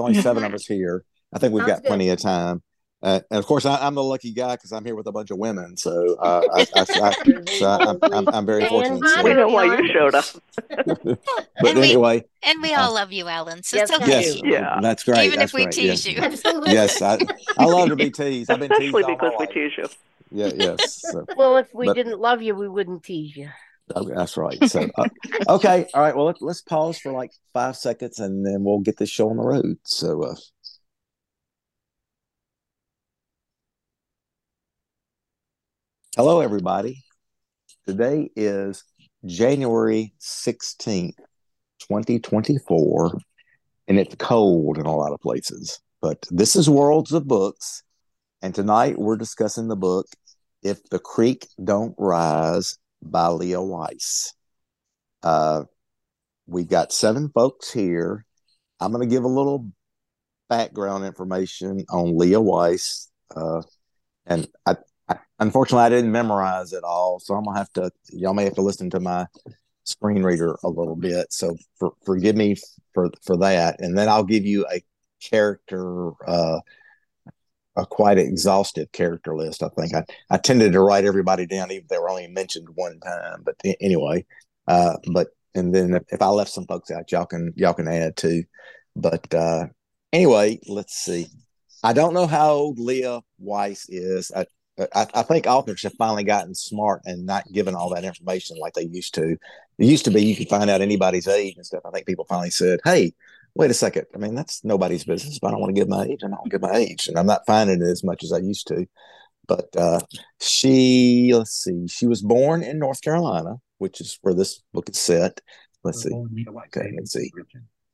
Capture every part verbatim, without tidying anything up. only seven of us here. I think we've Sounds got good. plenty of time. Uh, and of course, I, I'm the lucky guy because I'm here with a bunch of women, so, uh, I, I, I, so I, I'm, I'm, I'm very fortunate. So. I don't know why you showed up. But and anyway, we, and we all uh, love you, Ellen. So yes, okay. yes, yeah, that's great. Even that's if we great. tease yes. you, absolutely. Yes, I, I love to be teased. I've been teased all because we life. tease you. Yeah, yes. So. Well, if we but, didn't love you, we wouldn't tease you. Okay, that's right. So, uh, okay, all right. Well, let, let's pause for like five seconds, and then we'll get this show on the road. So. Uh, Hello, everybody. Today is January sixteenth, twenty twenty-four, and it's cold in a lot of places. But this is Worlds of Books, and tonight we're discussing the book If the Creek Don't Rise by Leah Weiss. Uh, we've got seven folks here. I'm going to give a little background information on Leah Weiss, uh, and I Unfortunately, I didn't memorize it all, so I'm going to have to, y'all may have to listen to my screen reader a little bit, so for, forgive me for, for that. And then I'll give you a character, uh, a quite exhaustive character list, I think. I, I tended to write everybody down, even if they were only mentioned one time, but anyway. Uh, but and then if, if I left some folks out, y'all can, y'all can add too. But uh, anyway, let's see. I don't know how old Leah Weiss is. I, I, I think authors have finally gotten smart and not given all that information like they used to. It used to be you could find out anybody's age and stuff. I think people finally said, hey, wait a second. I mean, that's nobody's business, but I don't want to give my age. I don't want to give my age. And I'm not finding it as much as I used to. But uh, she, let's see, she was born in North Carolina, which is where this book is set. Let's see. Okay, let's see.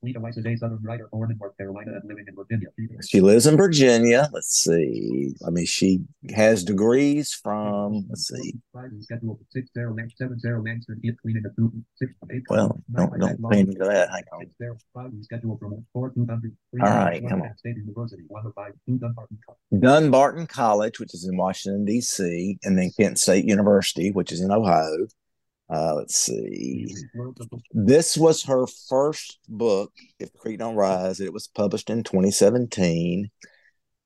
Leah Weiss is a Southern writer born in North Carolina and living in Virginia. She lives in Virginia. Let's see. I mean, she has degrees from, let's see. Well, don't, don't pay me to that. Hang on. All right, come on. Dunbarton College, which is in Washington, D C, and then Kent State University, which is in Ohio. Uh, let's see. This was her first book, If the Creek Don't Rise. It was published in twenty seventeen.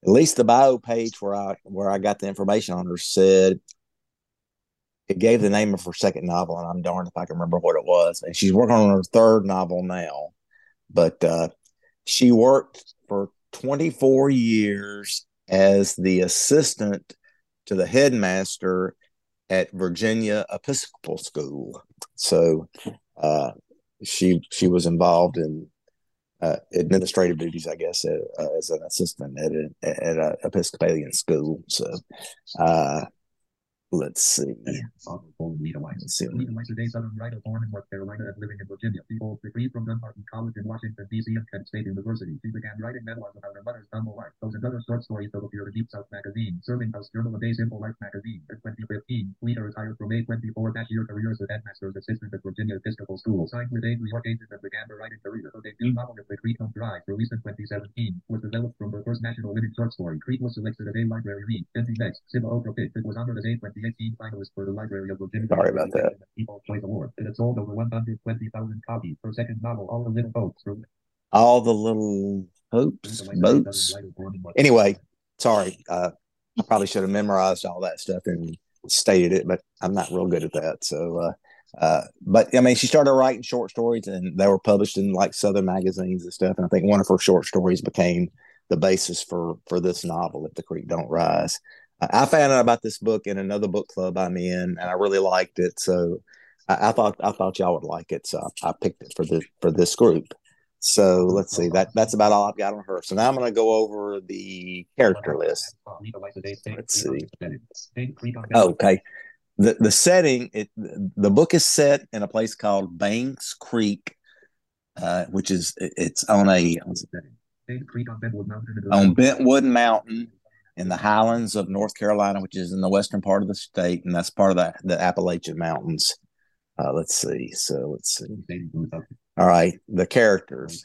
At least the bio page where I where I got the information on her said it gave the name of her second novel, and I'm darned if I can remember what it was. And she's working on her third novel now. But uh, she worked for twenty-four years as the assistant to the headmaster at Virginia Episcopal School. So uh, she she was involved in uh, administrative duties, I guess, uh, as an assistant at an at a Episcopalian school. So uh, let's see. Leah Weiss is a Southern writer born in North Carolina and living in Virginia. She holds degrees from Dunbarton College in Washington, D C and Kent State University. She began writing memoirs about her mother's humble life. Those and other short stories that appeared in Deep South Magazine, Serving House Journal, and A Simple Life Magazine. In twenty fifteen, Leah retired from May twenty-fourth that year career as a headmaster's assistant at Virginia Episcopal School. Signed with a New York agent and began her writing career. Her debut novel, If the Creek Don't Rise, released in twenty seventeen, was developed from her first national winning short story. Creek was selected as a library read. Then the next, Siva Oprah Pitt. It was honored as a twenty eighteen finalist for the Library of Virginia. Sorry about that. People's Choice Award. It had sold over one hundred twenty thousand copies. Her second novel, All the Little Boats. All the Little Hopes, Boats. Anyway, sorry. Uh, I probably should have memorized all that stuff and stated it, but I'm not real good at that. So, uh, uh, but I mean, she started writing short stories, and they were published in like Southern magazines and stuff. And I think one of her short stories became the basis for for this novel, If the Creek Don't Rise. I found out about this book in another book club I'm in, and I really liked it. So I, I thought I thought y'all would like it, so I, I picked it for this for this group. So let's see. That that's about all I've got on her. So now I'm going to go over the character list. Let's see. Okay, the the setting. It the book is set in a place called Banks Creek, uh, which is it's on a on Bentwood Mountain in the highlands of North Carolina, which is in the western part of the state, and that's part of the, the Appalachian Mountains. Uh, let's see. So let's see. All right, the characters.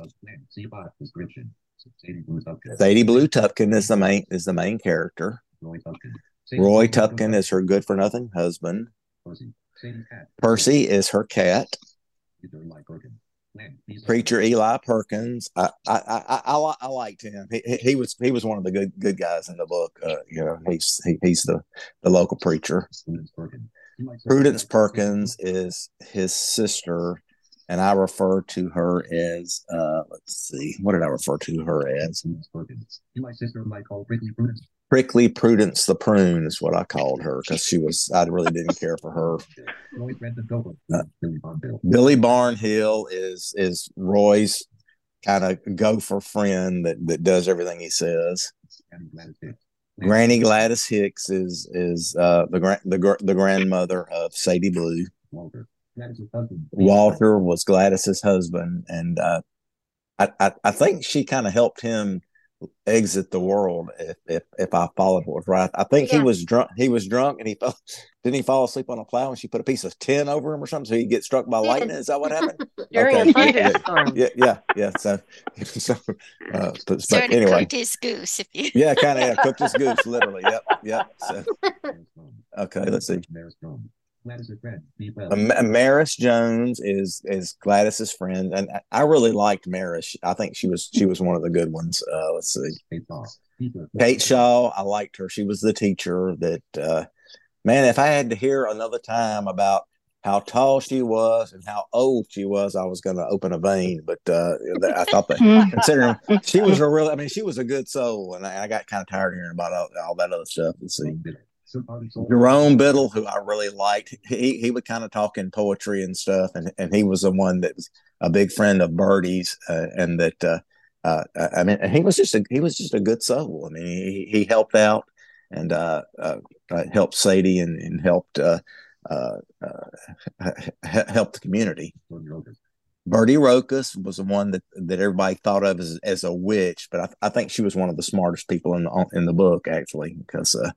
Sadie Blue Tupkin is the main is the main character. Roy Tupkin is her good-for-nothing husband. Percy is her cat. Preacher Eli Perkins. I I I, I, I liked him. He, he was he was one of the good good guys in the book. Uh, you know, he's he, he's the, the local preacher. Prudence Perkins is his sister, and I refer to her as uh, let's see, what did I refer to her as? My sister might call Prickly Prudence. Prickly Prudence the Prune is what I called her, because she was, I really didn't care for her. Uh, Billy Barnhill is is Roy's kind of gopher friend that, that does everything he says. Granny Gladys Hicks is is uh, the gra- the gr- the grandmother of Sadie Blue. Walter, Gladys's husband. Walter was Gladys's husband, and uh, I, I I think she kind of helped him exit the world. If if, if I followed what was right, I think yeah. he was drunk. He was drunk, and he fell. Didn't he fall asleep on a plow? And she put a piece of tin over him or something, so he get struck by lightning. Is that what happened? During okay. a thunderstorm. Yeah, yeah, yeah. So, so, uh, but, so but anyway, cooked his goose. If you... yeah, kind of yeah, cooked his goose, literally. Yep, yep. So, okay, let's see. Maris Jones is is Gladys's friend, and I really liked Maris. I think she was she was one of the good ones. Uh, let's see, Kate Shaw. I liked her. She was the teacher that. Uh, man, if I had to hear another time about how tall she was and how old she was, I was going to open a vein. But uh, I thought that considering she was a real, I mean, she was a good soul, and I, I got kind of tired of hearing about all, all that other stuff. Let's see. Jerome Biddle, who I really liked, he he would kind of talk in poetry and stuff, and, and he was the one that was a big friend of Bertie's, uh, and that uh, uh, I mean, he was just a he was just a good soul. I mean, he he helped out and uh, uh, helped Sadie and, and helped uh, uh, uh, help the community. Bertie Rokas was the one that, that everybody thought of as, as a witch, but I, I think she was one of the smartest people in the in the book, actually, because. Uh,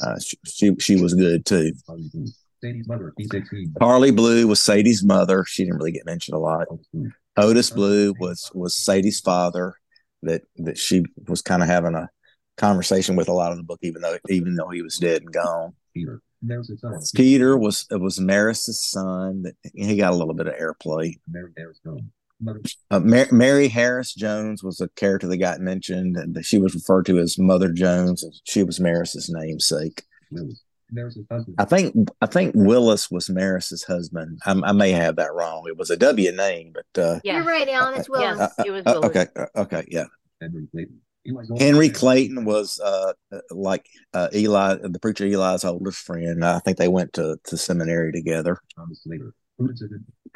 Uh, she she was good too. Sadie's mother, Harley Blue was Sadie's mother. She didn't really get mentioned a lot. Otis Blue was was Sadie's father. That that she was kind of having a conversation with a lot in the book, even though even though he was dead and gone. Peter, Peter was it was Maris's son. That he got a little bit of airplay. Mary Harris Jones. Uh, Mar- Mary Harris Jones was a character that got mentioned, and that she was referred to as Mother Jones, and she was Maris's namesake. Willis. Maris's husband. I think I think Willis was Maris's husband. I, I may have that wrong. It was a W name, but uh, yeah. You're right, Alan. It's Willis. Uh, uh, it was Willis. Uh, okay, uh, okay, yeah. Henry Clayton. Henry Clayton was uh, like uh, Eli, the preacher Eli's oldest friend. I think they went to, to seminary together. Thomas Slater.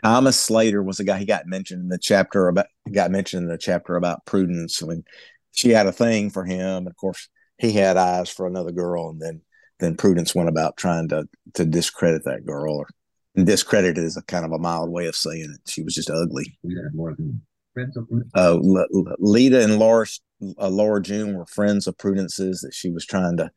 Thomas Slater was a guy he got mentioned in the chapter about got mentioned in the chapter about Prudence when she had a thing for him. And of course, he had eyes for another girl, and then then Prudence went about trying to to discredit that girl. Or discredit is a kind of a mild way of saying it. She was just ugly. Uh, Lita and Laura uh, Laura June were friends of Prudence's that she was trying to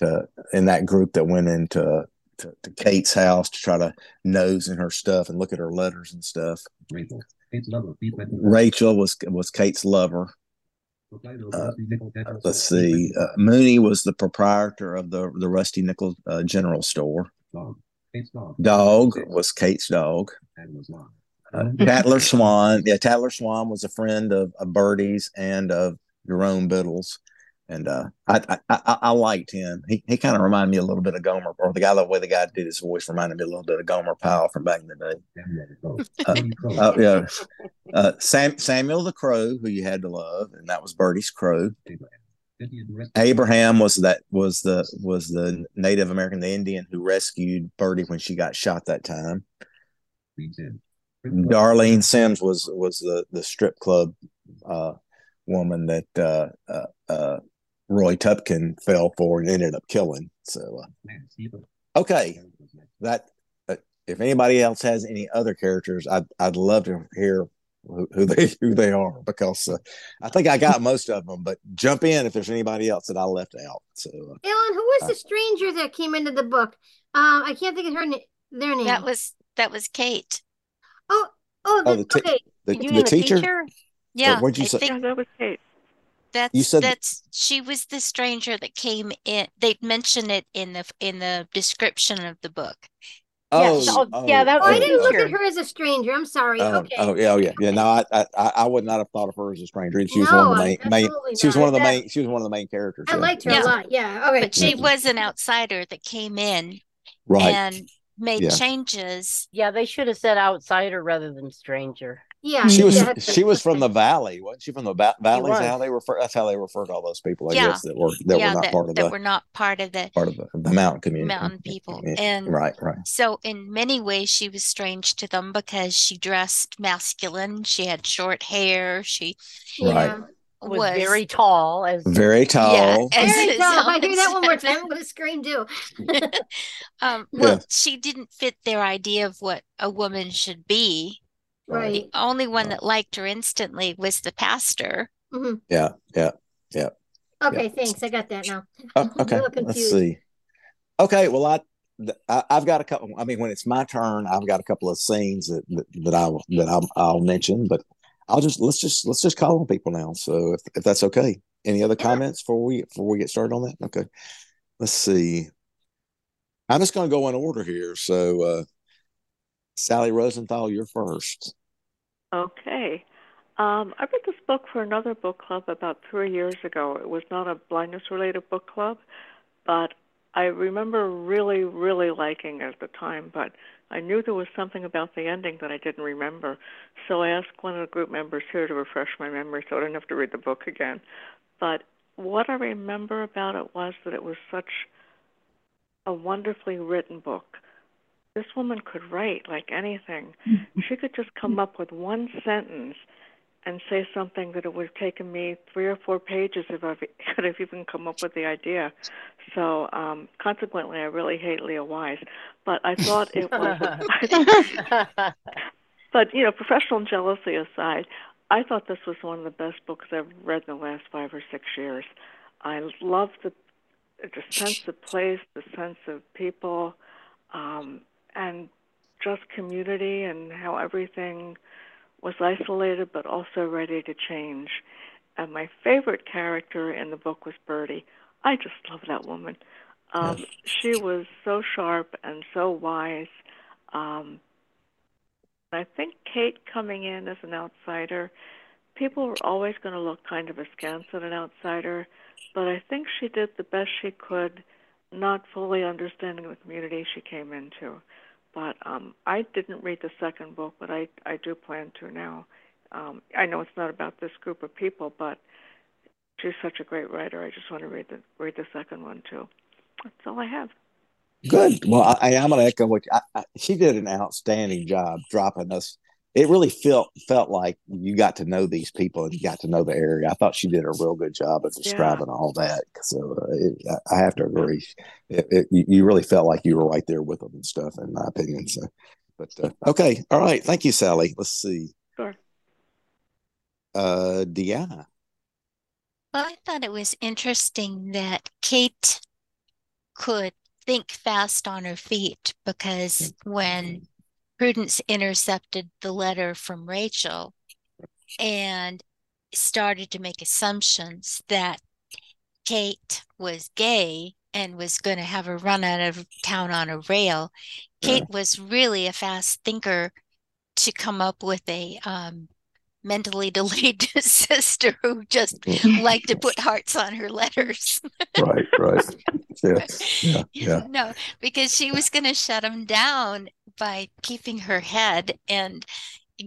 to in that group that went into. To, to Kate's house to try to nose in her stuff and look at her letters and stuff. Rachel, Kate's lover. Rachel was was Kate's lover. Uh, let's see. Uh, Mooney was the proprietor of the the Rusty Nickel uh, General Store. Dog. Kate's dog. Dog was Kate's dog. Uh, Tatler Swan. Yeah, Tatler Swan was a friend of, of Bertie's and of Jerome Biddle's. And uh, I, I I I liked him. He he kind of reminded me a little bit of Gomer, or the guy the way the guy did his voice reminded me a little bit of Gomer Pyle from back in the day. Uh, uh, yeah, uh, Sam Samuel the Crow, who you had to love, and that was Bertie's crow. Abraham was that was the was the Native American, the Indian who rescued Bertie when she got shot that time. Darlene Sims was was the the strip club uh, woman that. Uh, uh, uh, Roy Tupkin fell for and ended up killing. So, uh, okay. That uh, if anybody else has any other characters, I'd I'd love to hear who, who they who they are, because uh, I think I got most of them. But jump in if there's anybody else that I left out. So, uh, Ellen, who was uh, the stranger that came into the book? Um, I can't think of her na- their name. That was that was Kate. Oh, oh, the, oh the t- okay. The, the, the teacher? teacher. Yeah, what'd you I say? Think- that was Kate. That's you said that's she was the stranger that came in. They mentioned it in the in the description of the book. Oh, yes. oh yeah. That was oh, I didn't look at her as a stranger. I'm sorry. Um, okay. Oh yeah, oh yeah, yeah. No, I, I, I would not have thought of her as a stranger. She was no, one of the main. main she was one of the main. That, she was one of the main characters. I yeah. liked her yeah. a lot. Yeah. Okay. But she mm-hmm. was an outsider that came in, right, and made yeah. changes. Yeah, they should have said outsider rather than stranger. Yeah, she was. Yeah, she was from the valley, wasn't she? From the ba- valley, how they refer. That's how they refer to all those people. I yeah. guess that were that yeah, were not that, part of that the, were not part of the part of the, the mountain community, mountain people. Yeah. And right, right. So in many ways, she was strange to them because she dressed masculine. She had short hair. She right. you know, was, was very tall. As very tall. Yeah, as, very as, tall. As, if I hear that one more time, I'm going to scream too. um, well, yeah. she didn't fit their idea of what a woman should be. Right. The only one right. that liked her instantly was the pastor. Mm-hmm. Yeah, yeah, yeah. Okay, yeah. thanks. I got that now. Oh, okay, let's see. Okay, well, I, I, I've got a couple. I mean, when it's my turn, I've got a couple of scenes that that, that I that I'll, I'll mention. But I'll just let's just let's just call on people now. So if if that's okay, any other yeah. comments before we before we get started on that? Okay, let's see. I'm just going to go in order here. So uh, Sally Rosenthal, you're first. Okay. Um, I read this book for another book club about three years ago. It was not a blindness-related book club, but I remember really, really liking it at the time, but I knew there was something about the ending that I didn't remember, so I asked one of the group members here to refresh my memory so I didn't have to read the book again. But what I remember about it was that it was such a wonderfully written book. This woman could write like anything. She could just come up with one sentence and say something that it would have taken me three or four pages if I could have even come up with the idea. So um, consequently, I really hate Leah Weiss. But I thought it was... But, you know, professional jealousy aside, I thought this was one of the best books I've read in the last five or six years. I love the, the sense of place, the sense of people, um, and just community and how everything was isolated but also ready to change. And my favorite character in the book was Bertie. I just love that woman. Um, she was so sharp and so wise. Um, I think Kate coming in as an outsider, people were always going to look kind of askance at an outsider, but I think she did the best she could, not fully understanding the community she came into. But um, I didn't read the second book, but I, I do plan to now. Um, I know it's not about this group of people, but she's such a great writer. I just want to read the read the second one, too. That's all I have. Good. Well, I, I'm going to echo what I, I, she did an outstanding job dropping us. It really felt felt like you got to know these people and you got to know the area. I thought she did a real good job of describing yeah. all that. So uh, it, I have to agree. It, it, you really felt like you were right there with them and stuff, in my opinion. So, but uh, okay, all right. Thank you, Sally. Let's see. Sure. Uh, Deanna. Well, I thought it was interesting that Kate could think fast on her feet because when Prudence intercepted the letter from Rachel and started to make assumptions that Kate was gay and was going to have a run out of town on a rail. Kate yeah. was really a fast thinker to come up with a um, mentally delayed sister who just liked to put hearts on her letters. Right, right. Yeah, yeah, yeah. No, because she was going to shut them down by keeping her head and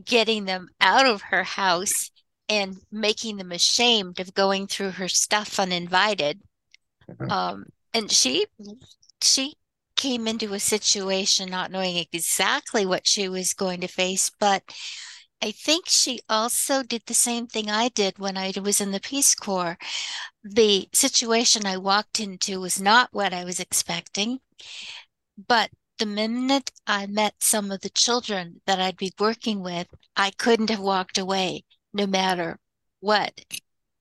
getting them out of her house and making them ashamed of going through her stuff uninvited. Mm-hmm. Um, and she she came into a situation not knowing exactly what she was going to face, but I think she also did the same thing I did when I was in the Peace Corps. The situation I walked into was not what I was expecting, but the minute I met some of the children that I'd be working with, I couldn't have walked away no matter what.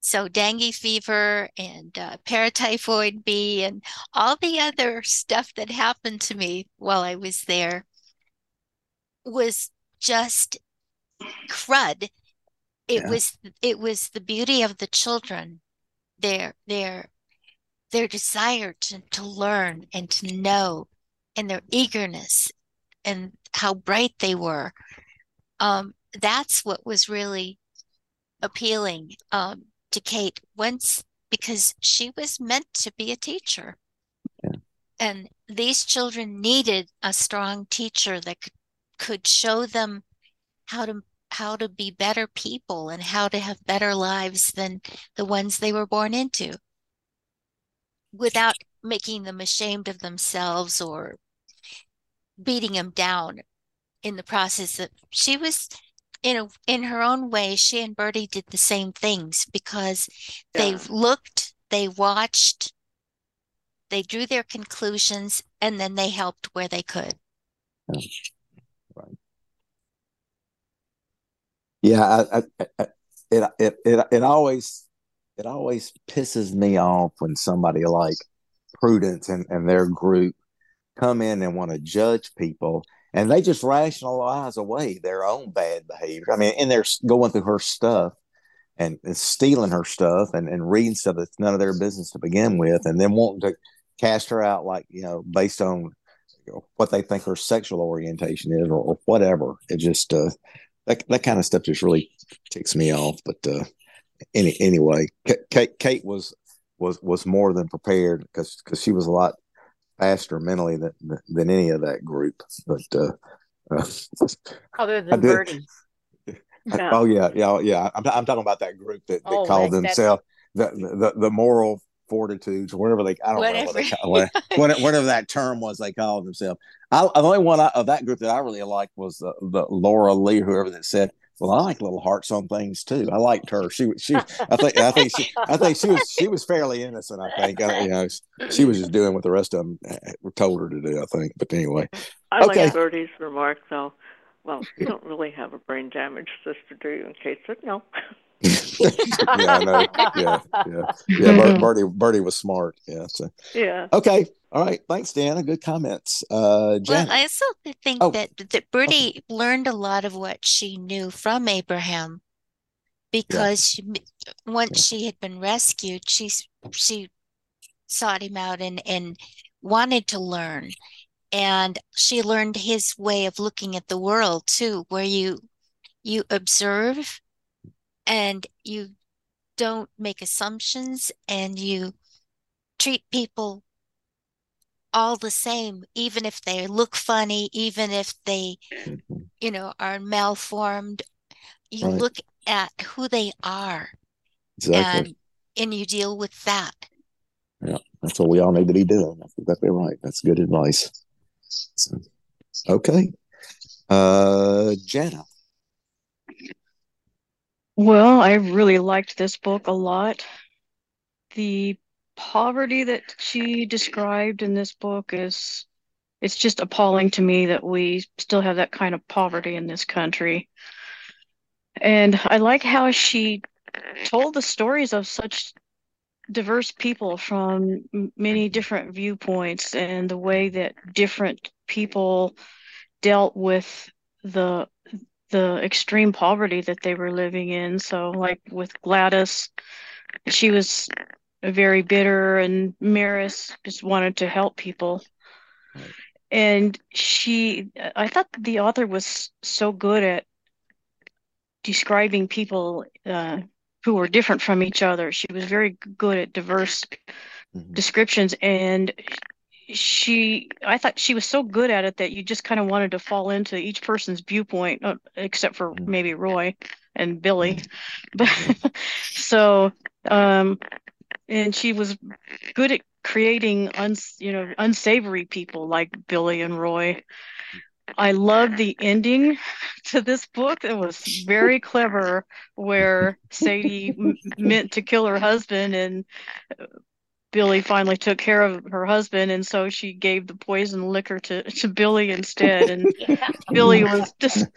So dengue fever and uh, paratyphoid B and all the other stuff that happened to me while I was there was just crud. It yeah. was it was the beauty of the children, their their their desire to, to learn and to know, and their eagerness and how bright they were. Um, that's what was really appealing um, to Kate once, because she was meant to be a teacher. Yeah. And these children needed a strong teacher that could, could show them how to how to be better people and how to have better lives than the ones they were born into, without making them ashamed of themselves or beating them down in the process. That she was, you know, in her own way, she and Bertie did the same things, because yeah. they looked, they watched, they drew their conclusions, and then they helped where they could. Yeah. Right. Yeah, I, I, I, it it it it always it always pisses me off when somebody like Prudence and, and their group come in and want to judge people, and they just rationalize away their own bad behavior. I mean, and they're going through her stuff and, and stealing her stuff and, and reading stuff that's none of their business to begin with, and then wanting to cast her out, like, you know, based on what they think her sexual orientation is, or, or whatever. It just uh, that that kind of stuff just really ticks me off. But uh, any anyway, Kate Kate was was was more than prepared, because because she was a lot faster mentally than than any of that group. But uh, uh, other than Bertie, no. oh yeah, yeah, yeah. I'm I'm talking about that group that, that oh, called like themselves the, the the moral fortitudes, whatever they, I don't whatever. know, what they call, whatever, whatever that term was they called themselves. I, the only one I, of that group that I really liked was the, the Laura Lee, whoever that said, "Well, I like little hearts on things too." I liked her. She, she, I think, I think, she, I think she was, she was fairly innocent. I think, I, you know, she was just doing what the rest of them were told her to do, I think. But anyway, I okay. like Bertie's remark though. Well, you don't really have a brain damage, sister, do you? And Kate said, "No." yeah, no, yeah, yeah, yeah. Bertie, Bertie was smart. Yeah, so. yeah. Okay, all right. Thanks, Dana. Good comments. Uh, Janet. Well, I also think oh. that that Bertie okay. learned a lot of what she knew from Abraham, because yeah. she, once yeah. she had been rescued, she she sought him out and and wanted to learn, and she learned his way of looking at the world too, where you you observe. And you don't make assumptions, and you treat people all the same, even if they look funny, even if they, mm-hmm. you know, are malformed. You right. look at who they are, exactly. and and you deal with that. Yeah, that's what we all need to be doing. That's exactly right. That's good advice. So, okay, uh, Jana. Well, I really liked this book a lot. The poverty that she described in this book is, it's just appalling to me that we still have that kind of poverty in this country. And I like how she told the stories of such diverse people from many different viewpoints, and the way that different people dealt with the the extreme poverty that they were living in. So like with Gladys, she was very bitter, and Maris just wanted to help people. Right. And she, I thought the author was so good at describing people uh, who were different from each other. She was very good at diverse mm-hmm. descriptions, and She, I thought she was so good at it that you just kind of wanted to fall into each person's viewpoint, except for maybe Roy and Billy. But so, um, and she was good at creating, uns, you know, unsavory people like Billy and Roy. I love the ending to this book. It was very clever, where Sadie m- meant to kill her husband, and Billy finally took care of her husband, and so she gave the poison liquor to, to Billy instead. And yeah. Billy was dis-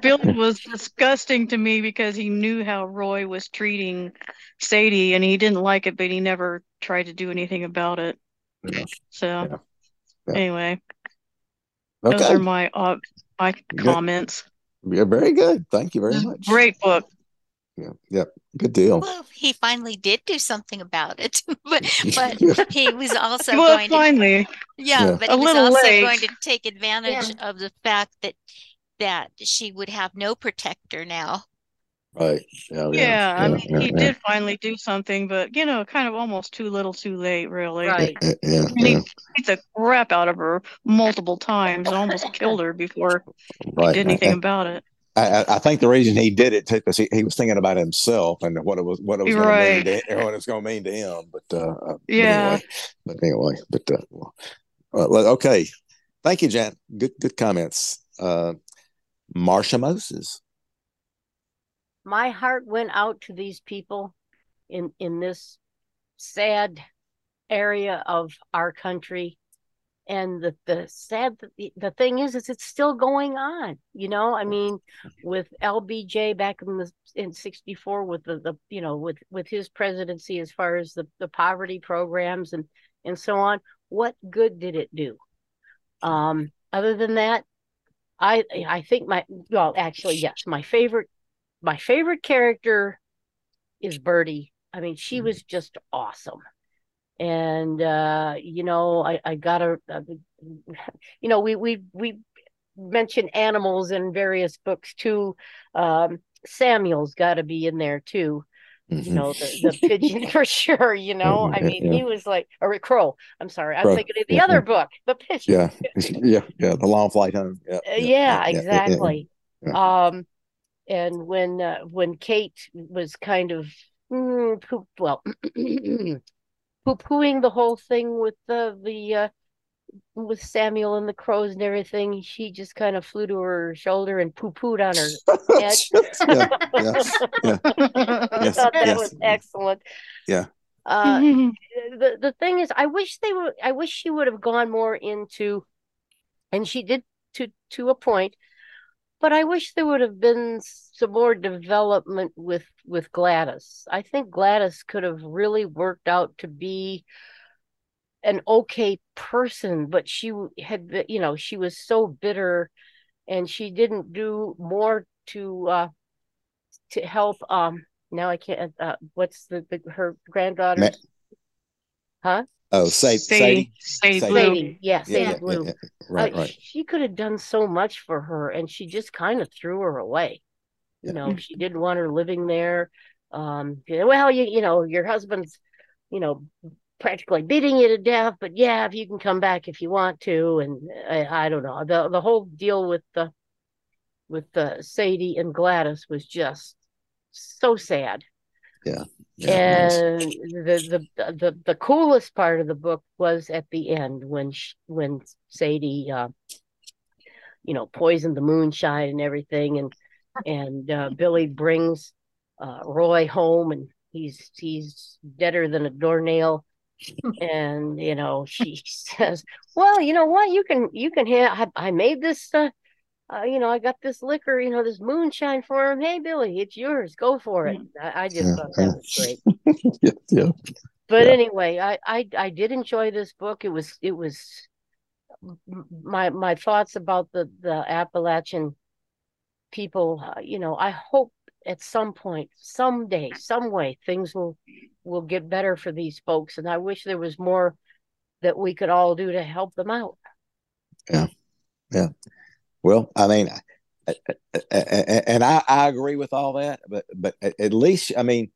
Billy was disgusting to me, because he knew how Roy was treating Sadie, and he didn't like it, but he never tried to do anything about it. Yeah. So yeah. Yeah. anyway, okay. those are my uh, my good. comments. Yeah, very good. Thank you very much. Great book. Yeah. Yep. Yeah. Good deal. Well, he finally did do something about it, but, but he was also well, going finally. to yeah, yeah. but he was also late. going to take advantage yeah. of the fact that that she would have no protector now. Right. Yeah. Yeah. yeah I mean, yeah, he yeah. did finally do something, but you know, kind of almost too little, too late, really. Right. Yeah, yeah, and he yeah. beat the crap out of her multiple times and almost killed her before right. he did anything yeah. about it. I, I think the reason he did it because he, he was thinking about himself and what it was what it was right. going to mean to, what it's going to mean to him. But uh, yeah, but anyway, but anyway, but uh, okay. Thank you, Jan. Good good comments. Uh, Marsha Moses. My heart went out to these people in in this sad area of our country. And the, the sad, the, the thing is, is it's still going on, you know, I mean, with L B J back in the, in sixty-four with the, the, you know, with, with his presidency, as far as the, the poverty programs and, and so on, what good did it do? Um, other than that, I, I think my, well, actually, yes, my favorite, my favorite character is Bertie. I mean, she mm-hmm. was just awesome. And, uh, you know, I, I got to, uh, you know, we, we, we mentioned animals in various books too. Um, Samuel's got to be in there too. Mm-hmm. You know, the, the pigeon for sure, you know, mm-hmm. I mean, yeah. he was like, or a crow, I'm sorry. I was thinking of the yeah. other book, the pigeon. Yeah. yeah. Yeah. The long flight home. Yeah, yeah, yeah, yeah exactly. Yeah. Yeah. Um, and when, uh, when Kate was kind of, mm, pooped, well, poo-pooing the whole thing with the the uh, with Samuel and the crows and everything, she just kind of flew to her shoulder and poo-pooed on her head. yeah, yeah, yeah. I yes, thought that yes. was excellent. Yeah. Uh, the the thing is, I wish they were. I wish she would have gone more into, and she did to to a point, but I wish there would have been some more development with, with Gladys. I think Gladys could have really worked out to be an okay person, but she had, you know, she was so bitter and she didn't do more to, uh, to help. Um, now I can't, uh, what's the, the her granddaughter? Ma- huh? Oh, Sadie, Sadie, Sadie, Sadie. Blue. Yeah, Sadie yeah, Blue. Yeah, yeah, yeah. Right, uh, right. She could have done so much for her, and she just kind of threw her away. Yeah. You know, she didn't want her living there. Um, well, you you know, your husband's, you know, practically beating you to death. But yeah, if you can come back if you want to, and I, I don't know, the the whole deal with the with the Sadie and Gladys was just so sad. Yeah. Yeah, and nice. the, the the the coolest part of the book was at the end when she, when Sadie, uh, you know, poisoned the moonshine and everything, and and uh, Billy brings uh, Roy home, and he's he's deader than a doornail, and you know she says, "Well, you know what? You can you can have I, I made this, uh, uh, you know, I got this liquor, you know, this moonshine for him. Hey, Billy, it's yours. Go for it." I, I just yeah. thought that was great. yeah, yeah. But yeah. anyway, I, I I did enjoy this book. It was it was my my thoughts about the the Appalachian people. Uh, you know, I hope at some point, someday, some way, things will will get better for these folks. And I wish there was more that we could all do to help them out. Yeah, yeah. Well, I mean, and I, I agree with all that, but but at least, I mean,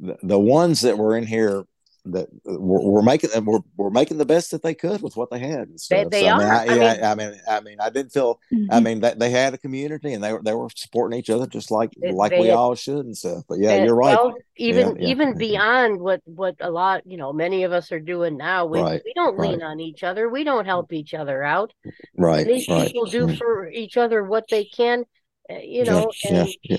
the, the ones that were in here that were, were making were, were making the best that they could with what they had. And stuff. They, they so, are. I mean I, I, mean, I mean, I mean, I did feel. Mm-hmm. I mean, that they had a community and they were they were supporting each other just like they, like they, we all should and stuff. But yeah, you're right. Well, even yeah, yeah, even yeah. beyond what what a lot you know many of us are doing now. We right, we don't right. lean on each other. We don't help each other out. Right. These people right. do for each other what they can. You know, yeah, and yeah, yeah.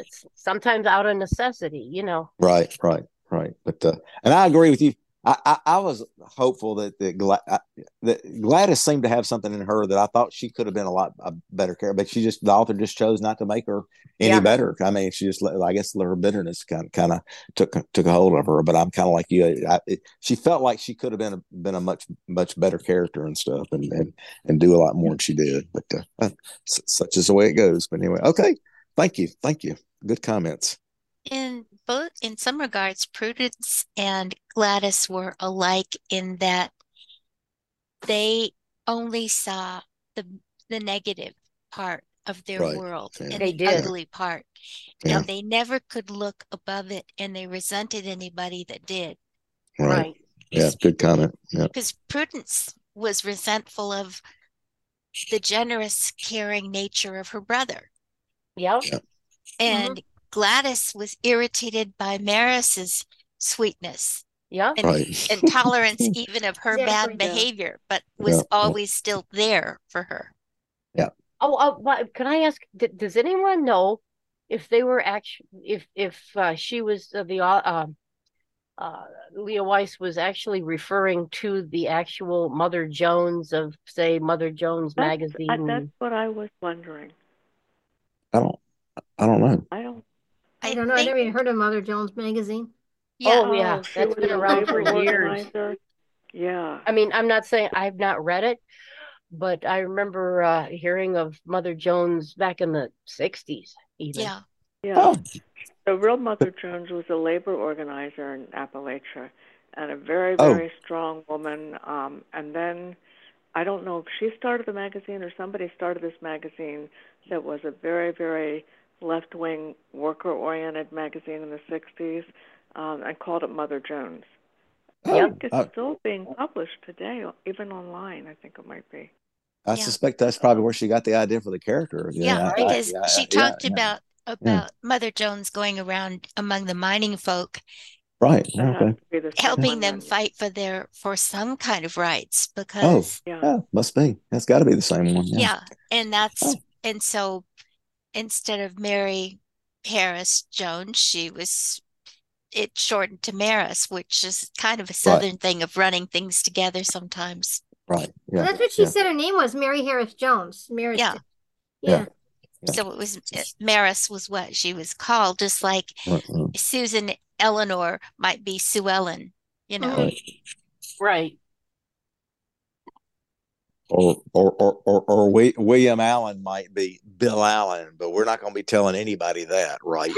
It's sometimes out of necessity. You know. Right. Right. Right, but uh, and I agree with you. I, I, I was hopeful that that, Glad, I, that Gladys seemed to have something in her that I thought she could have been a lot a better character, but she just the author just chose not to make her any yeah. better. I mean, she just I guess her bitterness kind kind of took took a hold of her. But I'm kind of like you. I, it, she felt like she could have been a, been a much much better character and stuff, and and, and do a lot more than she did. But uh, such is the way it goes. But anyway, okay. Thank you, thank you. Good comments. In both in some regards, Prudence and Gladys were alike in that they only saw the the negative part of their right. world yeah. and they the did. ugly part. Yeah. And they never could look above it, and they resented anybody that did. Right. right. Yeah, good comment. Because yeah. Prudence was resentful of the generous, caring nature of her brother. Yep. Yeah. And mm-hmm. Gladys was irritated by Maris's sweetness yeah. and, right. and tolerance even of her yeah, bad behavior, but was yeah. always still there for her. Yeah. Oh, uh, what, can I ask, d- does anyone know if they were actually, if, if uh, she was uh, the, uh, uh, Leah Weiss was actually referring to the actual Mother Jones of, say, Mother Jones that's, magazine? Uh, that's what I was wondering. I don't, I don't know. I don't. I don't know. Think... I never even heard of Mother Jones magazine. Yeah. Oh, yeah. That's been around for years. Yeah. I mean, I'm not saying I've not read it, but I remember uh, hearing of Mother Jones back in the sixties, even. Yeah. Yeah. Oh. The real Mother Jones was a labor organizer in Appalachia and a very, very oh. strong woman. Um, and then I don't know if she started the magazine or somebody started this magazine that was a very, very left-wing, worker-oriented magazine in the sixties, um, and called it Mother Jones. Oh, yeah, it's uh, still being published today, even online, I think it might be. I yeah. suspect that's probably where she got the idea for the character. Yeah, yeah because I, I, she I, talked yeah, about, yeah. about yeah. Mother Jones going around among the mining folk, right, okay. helping them fight for their for some kind of rights. Because oh, yeah. yeah, must be. That's got to be the same one. Yeah, yeah and that's, oh. and so... Instead of Mary Harris Jones, she was, it shortened to Maris, which is kind of a Southern right. thing of running things together sometimes. Right. Yeah. Well, that's what she yeah. said her name was, Mary Harris Jones. Maris. Yeah. yeah. Yeah. So it was, Maris was what she was called, just like mm-hmm. Susan Eleanor might be Sue Ellen, you know. Right. right. Or or, or or or William Allen might be Bill Allen, but we're not going to be telling anybody that, right?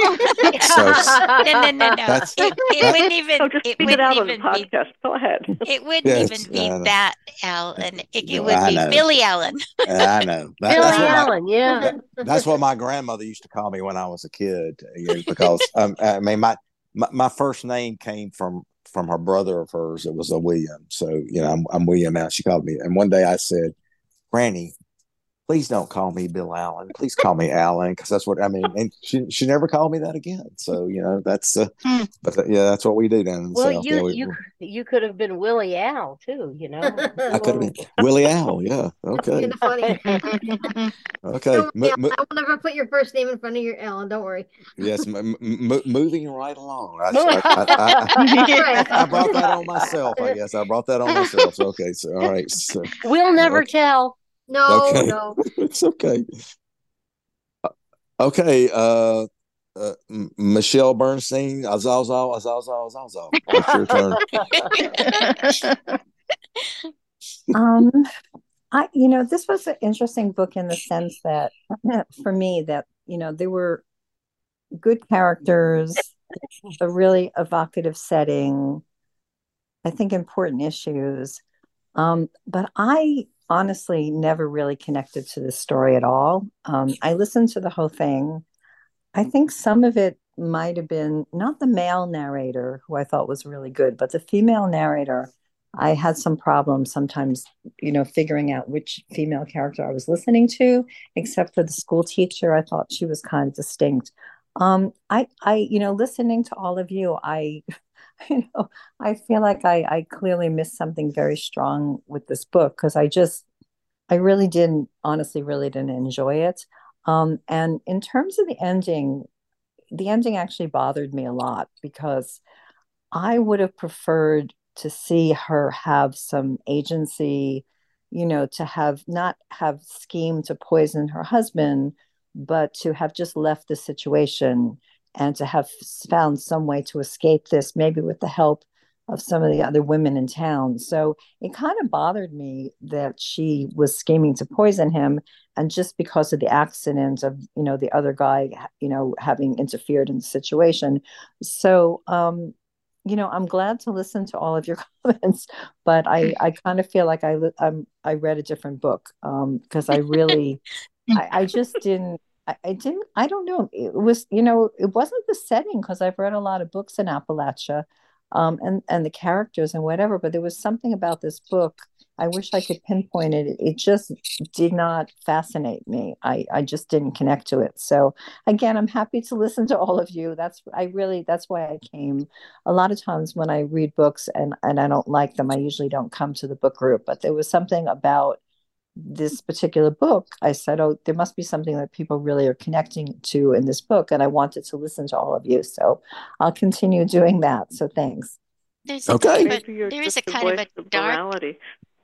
So, no, no, no, no. It, it wouldn't even. So just it speak it out on the podcast. Be, Go ahead. It wouldn't yes, even be uh, that Allen. It, it would I be know. Billy Allen. I know. That, Billy Allen. My, yeah. That, that's what my grandmother used to call me when I was a kid, because um, I mean, my, my my first name came from. from her brother of hers. It was a William. So, you know, I'm, I'm William now. She called me. And one day I said, Granny, please don't call me Bill Allen. Please call me Allen. Cause that's what I mean. And she, she never called me that again. So, you know, that's, uh, hmm. but th- yeah, that's what we do then. Well, so, you, yeah, we, you, you could have been Willie Al too, you know? I could have been Willie Al. Yeah. Okay. That's funny. Okay. So, m- yeah, m- I will never put your first name in front of your Allen. Don't worry. Yes. M- m- moving right along. I, I, I, I, I brought that on myself. I guess I brought that on myself. Okay. So, all right. So, we'll never okay. tell. No, okay. no. It's okay. Okay, uh, uh, Michelle Bernstein, Azalzal, Azalzal, Azalzal. It's your turn. um, I, you know, this was an interesting book in the sense that, for me, that, you know, there were good characters, a really evocative setting, I think important issues. Um, but I... honestly never really connected to this story at all. Um, I listened to the whole thing. I think some of it might have been not the male narrator, who I thought was really good, but the female narrator. I had some problems sometimes, you know, figuring out which female character I was listening to, except for the school teacher. I thought she was kind of distinct. Um, I, I, you know, listening to all of you, I... You know, I feel like I, I clearly missed something very strong with this book, because I just, I really didn't, honestly, really didn't enjoy it. Um, and in terms of the ending, the ending actually bothered me a lot, because I would have preferred to see her have some agency, you know, to have not have schemed to poison her husband, but to have just left the situation and to have found some way to escape this, maybe with the help of some of the other women in town. So it kind of bothered me that she was scheming to poison him. And just because of the accident of, you know, the other guy, you know, having interfered in the situation. So, um, you know, I'm glad to listen to all of your comments, but I, I kind of feel like I, I'm, I read a different book. Um, cause I really, I, I just didn't, I, I didn't, I don't know. It was, you know, it wasn't the setting, cause I've read a lot of books in Appalachia, um, and, and the characters and whatever, but there was something about this book. I wish I could pinpoint it. It just did not fascinate me. I, I just didn't connect to it. So again, I'm happy to listen to all of you. That's, I really, that's why I came. A lot of times when I read books and, and I don't like them, I usually don't come to the book group, but there was something about this particular book. I said, oh, there must be something that people really are connecting to in this book. And I wanted to listen to all of you. So I'll continue doing that. So thanks. There's a okay. kind of a, there is a kind of a dark,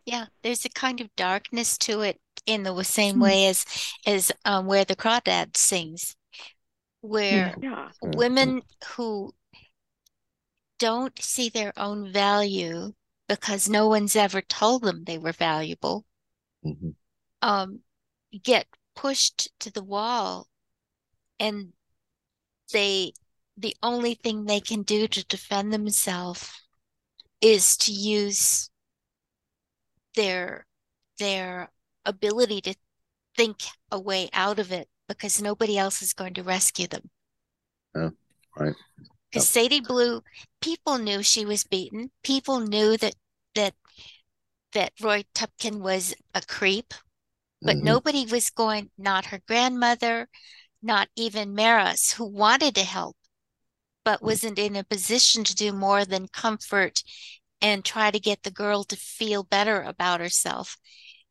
yeah, there's a kind of darkness to it in the same way as, as um, Where the Crawdad Sings, where yeah. women who don't see their own value because no one's ever told them they were valuable, mm-hmm. um, get pushed to the wall, and they, the only thing they can do to defend themselves is to use their their ability to think a way out of it, because nobody else is going to rescue them. Oh, right. Because oh. Sadie Blue, people knew she was beaten. People knew that that that Roy Tupkin was a creep, but mm-hmm. nobody was going, not her grandmother, not even Maris, who wanted to help, but mm-hmm. wasn't in a position to do more than comfort and try to get the girl to feel better about herself.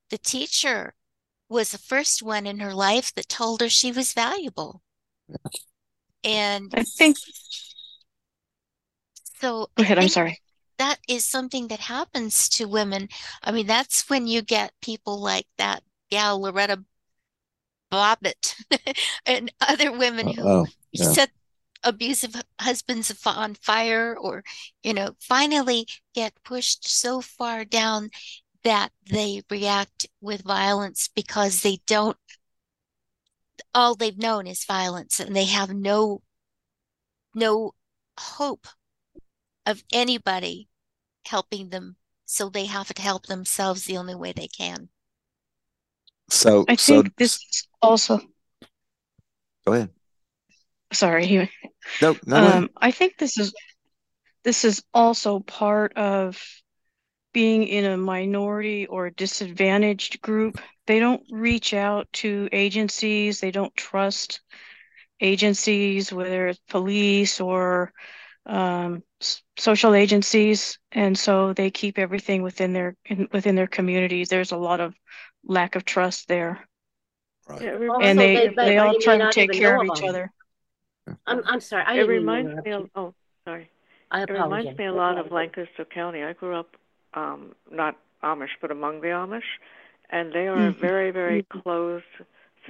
The teacher was the first one in her life that told her she was valuable. And I think so. Go ahead, I'm sorry. That is something that happens to women. I mean, that's when you get people like that gal, Loretta Bobbitt, and other women Uh-oh. who yeah. set abusive husbands on fire, or, you know, finally get pushed so far down that they react with violence because they don't, all they've known is violence, and they have no, no hope of anybody helping them. So they have to help themselves the only way they can. So I think so, this also. Go ahead. Sorry. No, no, um, no. I think this is this is also part of being in a minority or disadvantaged group. They don't reach out to agencies. They don't trust agencies, whether it's police or um, social agencies, and so they keep everything within their in, within their communities. There's a lot of lack of trust there, right. yeah, and also, they, they they all try to take care of each them. other. I'm I'm sorry. I it reminds me. Of, oh, sorry. I it reminds me a lot of Lancaster County. I grew up, um, not Amish, but among the Amish, and they are mm-hmm. a very, very mm-hmm. closed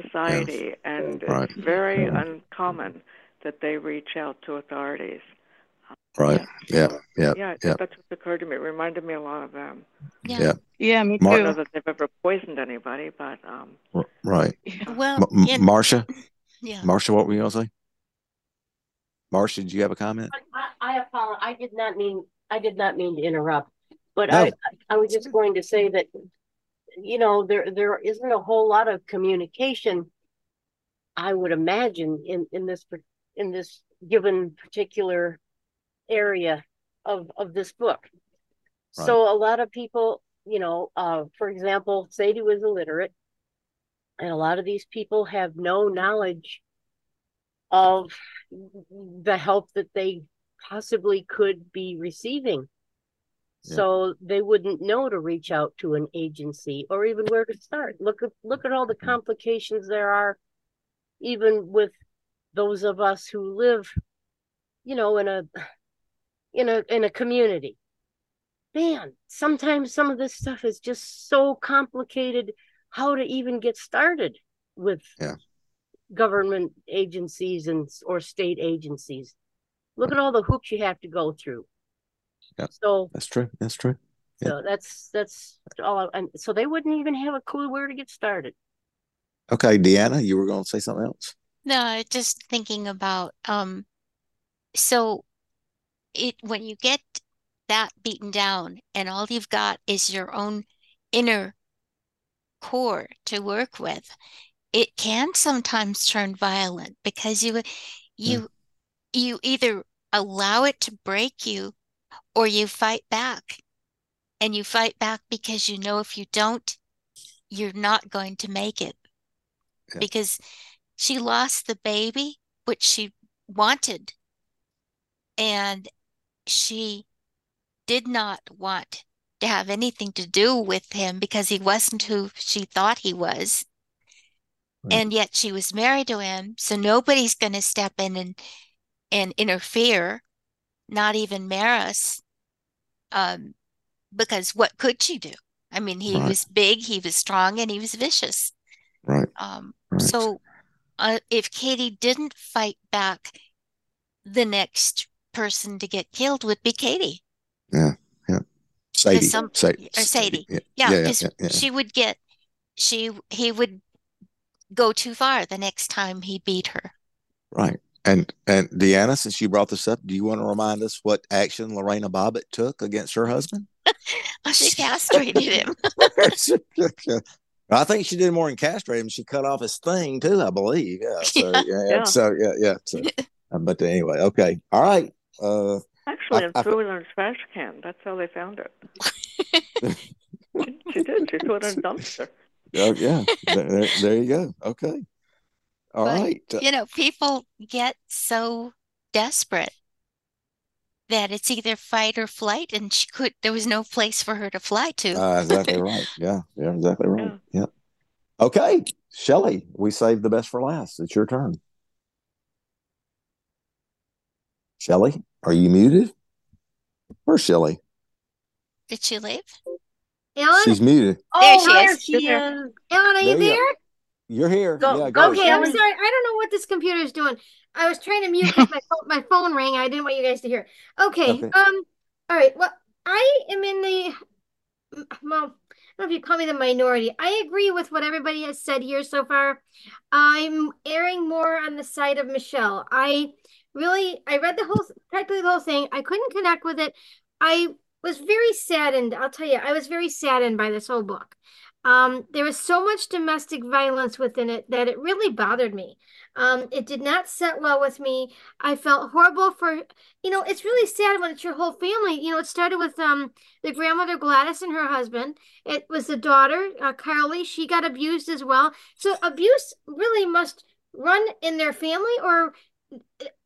society, yes. and right. it's very yeah. uncommon that they reach out to authorities. Right. Yeah. Yeah. Yeah. yeah. yeah. That's what occurred to me. It reminded me a lot of them. Yeah. Yeah. yeah me Mar- too. I don't know that they've ever poisoned anybody, but um. R- right. Yeah. Well, M- yeah. Marcia. Yeah. Marcia, what were you gonna say? Marcia, did you have a comment? I, I apologize. I did not mean. I did not mean to interrupt, but no. I, I was just going to say that, you know, there there isn't a whole lot of communication, I would imagine, in, in this in this given particular area of of this book. Right. So a lot of people, you know, uh, for example, Sadie was illiterate, and a lot of these people have no knowledge of the help that they possibly could be receiving. Yeah. So they wouldn't know to reach out to an agency or even where to start. Look at look at all the complications there are, even with those of us who live, you know, in a in a in a community. Man, sometimes some of this stuff is just so complicated, how to even get started with yeah. government agencies and or state agencies. Look at all the hoops you have to go through. Yep. So that's true. That's true. Yep. So that's that's all. And so they wouldn't even have a clue where to get started. Okay, Deanna, you were going to say something else? No, just thinking about um, so it when you get that beaten down, and all you've got is your own inner core to work with, it can sometimes turn violent because you you mm. you either allow it to break you or you fight back. And you fight back because you know if you don't, you're not going to make it. Yeah. Because she lost the baby, which she wanted, and she did not want to have anything to do with him because he wasn't who she thought he was. Right. And yet she was married to him, so nobody's going to step in and and interfere, not even Maris, um, because what could she do? I mean, he right. was big, he was strong, and he was vicious. Right. Um, right. So uh, if Katie didn't fight back, the next person to get killed would be Katie. Yeah, yeah. Sadie. Some, Sadie. Or Sadie. Yeah, yeah, yeah, yeah, yeah. She would get, she he would go too far the next time he beat her. Right. And and Deanna, since you brought this up, do you want to remind us what action Lorena Bobbitt took against her husband? She castrated him. I think she did more than castrate him. She cut off his thing too, I believe. Yeah. So yeah. yeah. yeah. So yeah. yeah. So, but anyway, okay, all right. Uh, Actually, I, I threw I, it on a trash can. That's how they found it. she, she did. She threw it on a dumpster. Oh yeah. there, there you go. Okay. All but, right. You know, people get so desperate that it's either fight or flight, and she could. There was no place for her to fly to. uh, exactly right. Yeah, yeah, exactly right. Yeah. yeah. Okay, Shelley, we saved the best for last. It's your turn. Shelley, are you muted? Where's Shelley? Did she leave? Ellen? She's muted. Oh, there she hi, is. She is. Ellen, are you there? there? You're here. Go, yeah, go. Okay, Shelley. I'm sorry. I don't know what this computer is doing. I was trying to mute because my, my phone rang. I didn't want you guys to hear. Okay. okay. Um. All right. Well, I am in the, well, I don't know if you call me the minority. I agree with what everybody has said here so far. I'm erring more on the side of Michelle. I really, I read the whole, practically the whole thing. I couldn't connect with it. I was very saddened. I'll tell you, I was very saddened by this whole book. Um, there was so much domestic violence within it that it really bothered me. Um, it did not set well with me. I felt horrible for, you know, it's really sad when it's your whole family. You know, it started with um, the grandmother Gladys and her husband. It was the daughter, uh, Carly. She got abused as well. So abuse really must run in their family, or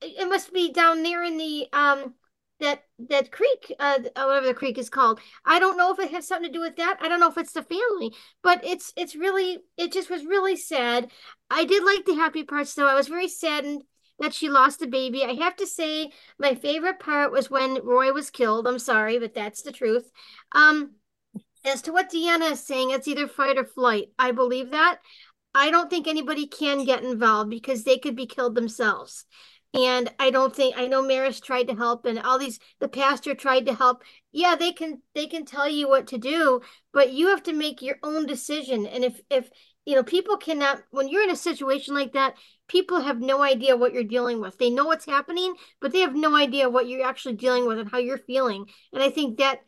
it must be down there in the um, that that creek, uh, whatever the creek is called. I don't know if it has something to do with that. I don't know if it's the family, but it's it's really, it just was really sad. I did like the happy parts, though. I was very saddened that she lost the baby. I have to say my favorite part was when Roy was killed. I'm sorry, but that's the truth. Um, as to what Deanna is saying, it's either fight or flight. I believe that. I don't think anybody can get involved because they could be killed themselves. And I don't think, I know Maris tried to help, and all these, the pastor tried to help. Yeah, they can, they can tell you what to do, but you have to make your own decision. And if, if, you know, people cannot, when you're in a situation like that, people have no idea what you're dealing with. They know what's happening, but they have no idea what you're actually dealing with and how you're feeling. And I think that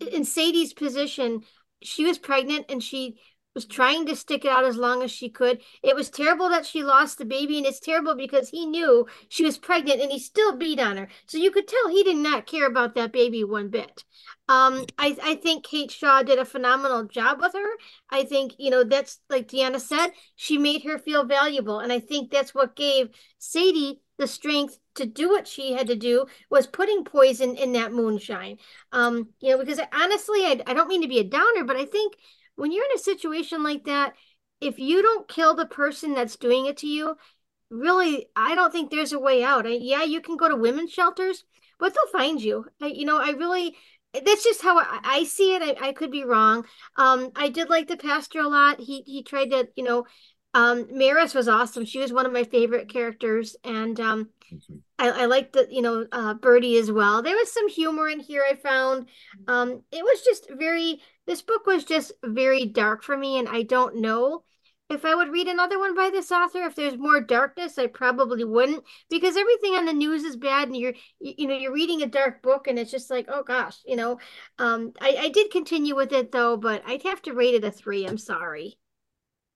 in Sadie's position, she was pregnant and she was trying to stick it out as long as she could. It was terrible that she lost the baby, and it's terrible because he knew she was pregnant and he still beat on her. So you could tell he did not care about that baby one bit. Um, I, I think Kate Shaw did a phenomenal job with her. I think, you know, that's like Deanna said, she made her feel valuable. And I think that's what gave Sadie the strength to do what she had to do, was putting poison in that moonshine. Um, you know, because I, honestly, I, I don't mean to be a downer, but I think when you're in a situation like that, if you don't kill the person that's doing it to you, really, I don't think there's a way out. I, yeah, you can go to women's shelters, but they'll find you. I, you know, I really, that's just how I, I see it. I, I could be wrong. Um, I did like the pastor a lot. He he tried to, you know, Um, Maris was awesome. She was one of my favorite characters, and um, mm-hmm. I, I liked that, you know, uh, Bertie as well. There was some humor in here, I found. Um, it was just very, this book was just very dark for me, and I don't know if I would read another one by this author. If there's more darkness, I probably wouldn't, because everything on the news is bad, and you're, you, you know, you're reading a dark book, and it's just like, oh gosh, you know. Um, I, I did continue with it though, but I'd have to rate it a three. I'm sorry.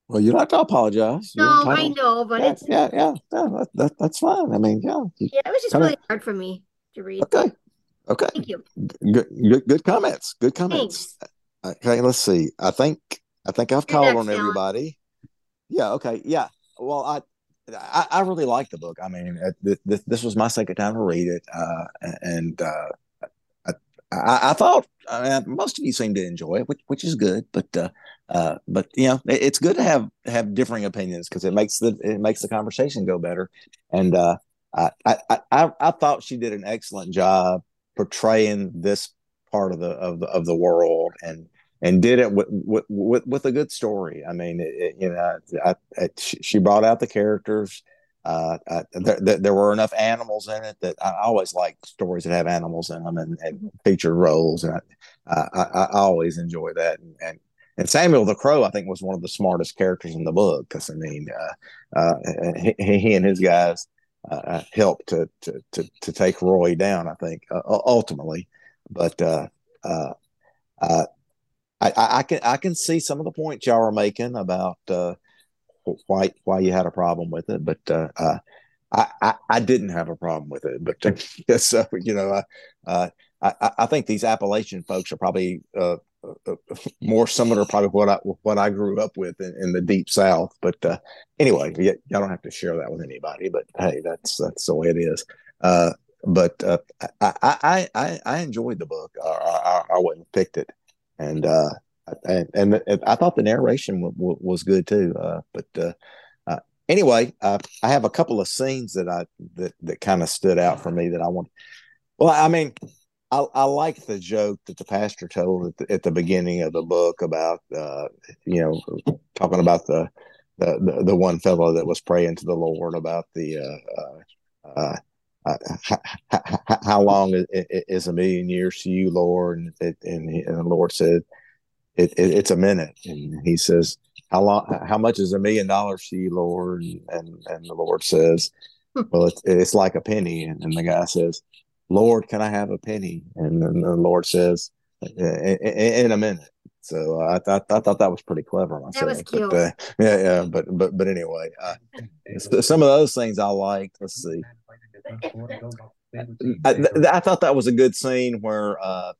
Well, you don't have to apologize. No, I know, but yeah, it's yeah, yeah, yeah. That, that, that's fine. I mean, yeah. Yeah, it was just really hard for me to read. Okay, okay. Thank you. Good, good, good comments. Good comments. Thanks. Okay, let's see. I think I think I've called on everybody. Yeah. Okay. Yeah. Well, I I, I really like the book. I mean, th th this was my second time to read it, uh, and uh, I, I I thought I mean, most of you seem to enjoy it, which which is good, but. Uh, Uh, but you know, it, it's good to have have differing opinions, because it makes the it makes the conversation go better. And uh, I, I I I thought she did an excellent job portraying this part of the of the, of the world, and and did it with with with, with a good story. I mean, it, it, you know, I, I, she brought out the characters. Uh, I, there, there were enough animals in it that I always like stories that have animals in them and, and feature roles, and I, I I always enjoy that. And, and And Samuel the Crow, I think, was one of the smartest characters in the book, because I mean, uh, uh, he, he and his guys uh, helped to, to to to take Roy down, I think, uh, ultimately. But uh, uh, uh, I, I can I can see some of the points y'all are making about uh, why why you had a problem with it, but uh, uh, I, I I didn't have a problem with it. But uh, so you know, uh, uh, I I think these Appalachian folks are probably. Uh, Uh, more similar, probably what I what I grew up with in, in the Deep South. But uh, anyway, y'all don't have to share that with anybody. But hey, that's that's the way it is. Uh, but uh, I, I I enjoyed the book. I I, I wouldn't have picked it, and uh, and, and I thought the narration w w was good too. Uh, but uh, uh, anyway, uh, I have a couple of scenes that I that that kind of stood out for me that I want. Well, I mean. I, I like the joke that the pastor told at the, at the beginning of the book about, uh, you know, talking about the, the, the, the one fellow that was praying to the Lord about the, uh, uh, uh, how, how long is, is a million years to you, Lord? And, it, and, he, and the Lord said, it, it, it's a minute. And he says, how long, how much is a million dollars to you, Lord? And, and the Lord says, well, it's, it's like a penny. And, and the guy says, Lord, can I have a penny? And then the Lord says, in, in, in a minute. So uh, I thought I thought that was pretty clever myself. That was cute. But, uh, yeah, yeah. But but but anyway, uh, some of those things I liked. Let's see. I, I thought that was a good scene where uh,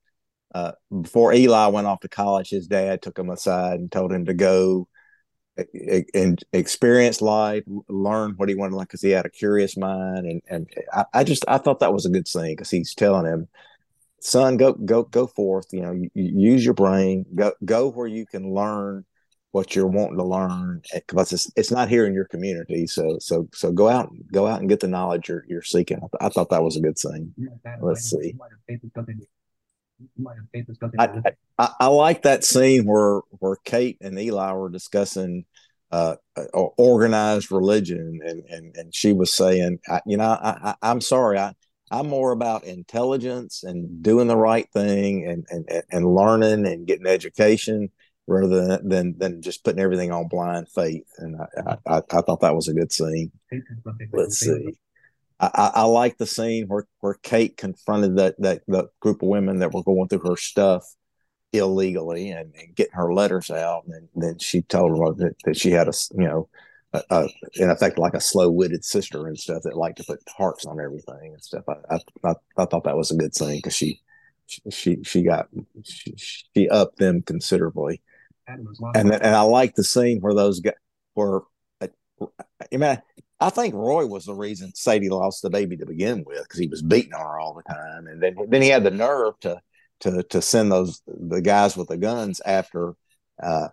uh, before Eli went off to college, his dad took him aside and told him to go and experience life, learn what he wanted, like, because he had a curious mind, and and I, I just I thought that was a good thing, because he's telling him, son, go go go forth, you know, use your brain, go go where you can learn what you're wanting to learn, because it's it's not here in your community, so so so go out go out and get the knowledge you're you're seeking. I, th I thought that was a good thing. Let's see. I, I, I like that scene where where Kate and Eli were discussing uh, organized religion, and and and she was saying, I, you know, I, I I'm sorry, I I'm more about intelligence and doing the right thing, and and and learning and getting education, rather than than, than just putting everything on blind faith. And I I, I thought that was a good scene. Let's see. I, I like the scene where, where Kate confronted that that the group of women that were going through her stuff illegally and, and getting her letters out, and then, then she told them that, that she had a you know a, a, in effect like a slow-witted sister and stuff that liked to put hearts on everything and stuff. I I, I thought that was a good scene, because she she she got she, she upped them considerably, and and I like the scene where those guys were. You know, I think Roy was the reason Sadie lost the baby to begin with, because he was beating on her all the time, and then then he had the nerve to to to send those the guys with the guns after uh,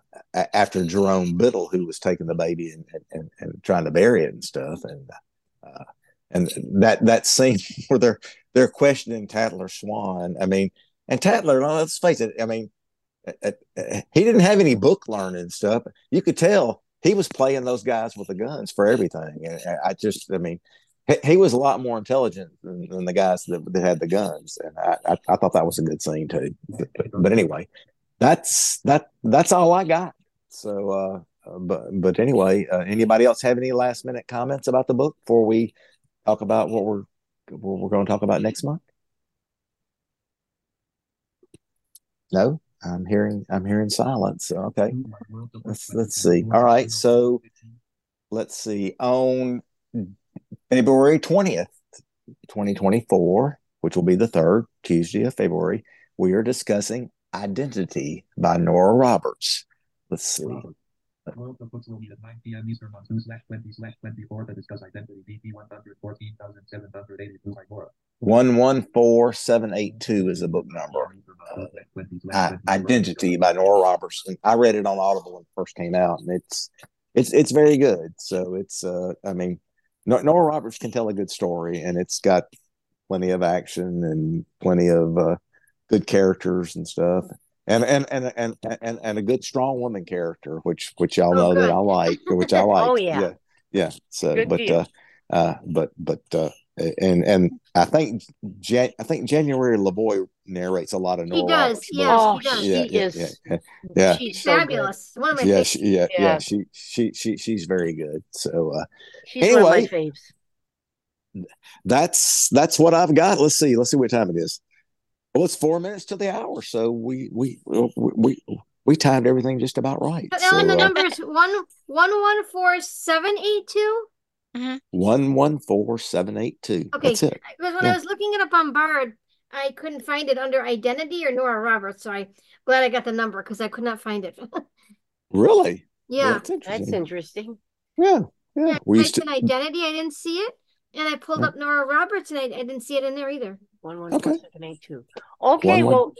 after Jerome Biddle, who was taking the baby and and, and trying to bury it and stuff, and uh, and that that scene where they're they're questioning Tatler Swan. I mean, and Tatler, let's face it, I mean, he didn't have any book learning stuff. You could tell. he was playing those guys with the guns for everything. And I just, I mean, he, he was a lot more intelligent than, than the guys that, that had the guns. And I, I, I thought that was a good scene too. But, but anyway, that's, that, that's all I got. So, uh, but, but anyway, uh, anybody else have any last minute comments about the book before we talk about what we're, what we're going to talk about next month? No, I'm hearing, I'm hearing silence. Okay. Let's, let's see. All right. So let's see, on February twentieth, twenty twenty-four, which will be the third Tuesday of February, we are discussing Identity by Nora Roberts. Let's see. Worlds of Books will meet at nine p.m. Eastern on Tuesday, Tuesday, twenty-fourth, to discuss Identity B P one one four seven eight two by Nora. one one four seven eight two is the book number. Uh, I, Identity by Nora Roberts. I read it on Audible when it first came out, and it's it's it's very good. So it's uh, I mean, Nora Roberts can tell a good story, and it's got plenty of action and plenty of uh, good characters and stuff. And and, and and and and a good strong woman character, which which y'all know oh, that I like, which I like. Oh yeah, yeah. yeah. So, good but uh, uh, but but uh, and and I think Jan- I think January LaVoy narrates a lot of Nora. He does. Yes, yeah, she does. Yeah, yeah, yeah, yeah. She's so fabulous. Good. One of my yeah, she, yeah, yeah, yeah. She she she she's very good. So uh, she's anyway, one of my faves. That's that's what I've got. Let's see. Let's see what time it is. Well, it's four minutes to the hour, so we we we we, we timed everything just about right. But Ellen, so, the uh, number is one one one four seven eight two. One one four seven eight two. Okay, that's it. Because when yeah. I was looking it up on Bard, I couldn't find it under Identity or Nora Roberts, so I'm glad I got the number because I could not find it. Really? Yeah, well, that's, interesting. that's interesting. Yeah, yeah. yeah we I used to... Identity. I didn't see it, and I pulled yeah. up Nora Roberts, and I, I didn't see it in there either. One one okay. four seven eight two. Okay, one, one. well,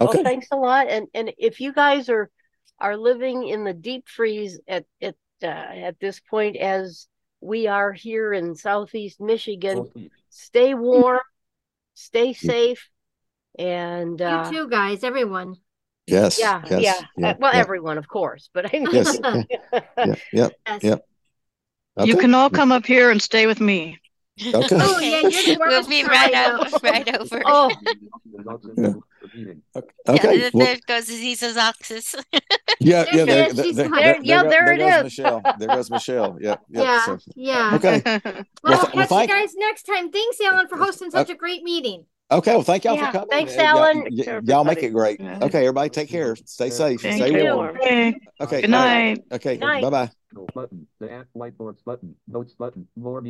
okay. well, thanks a lot. And and if you guys are are living in the deep freeze at at uh, at this point, as we are here in Southeast Michigan, stay warm, stay safe, and uh, you too, guys, everyone. Yes. Yeah. Yes, yeah. yeah uh, well, yeah. everyone, of course, but I mean, yes. yeah, yeah, yeah, yes. yeah. Okay. You can all come up here and stay with me. Okay. Oh, yeah, we'll be right over. Right over. Oh. yeah. Okay. Yeah, well, there goes Aziza's oxus. yeah, yeah, there, there, there, there, yeah, there, there it there goes is. Michelle. There goes Michelle. Yeah, yeah, yeah. So. yeah. Okay. Well, well we'll catch well, you guys next time. Thanks, Alan, for hosting such a great meeting. Okay, well, thank y'all yeah. for coming. Thanks, Alan. Y- y- y'all make it great. Okay, everybody, take care. Stay safe. Thank Stay you. warm. Okay. okay. Good night. Okay. Bye bye. Button. The app light button. Notes button. More.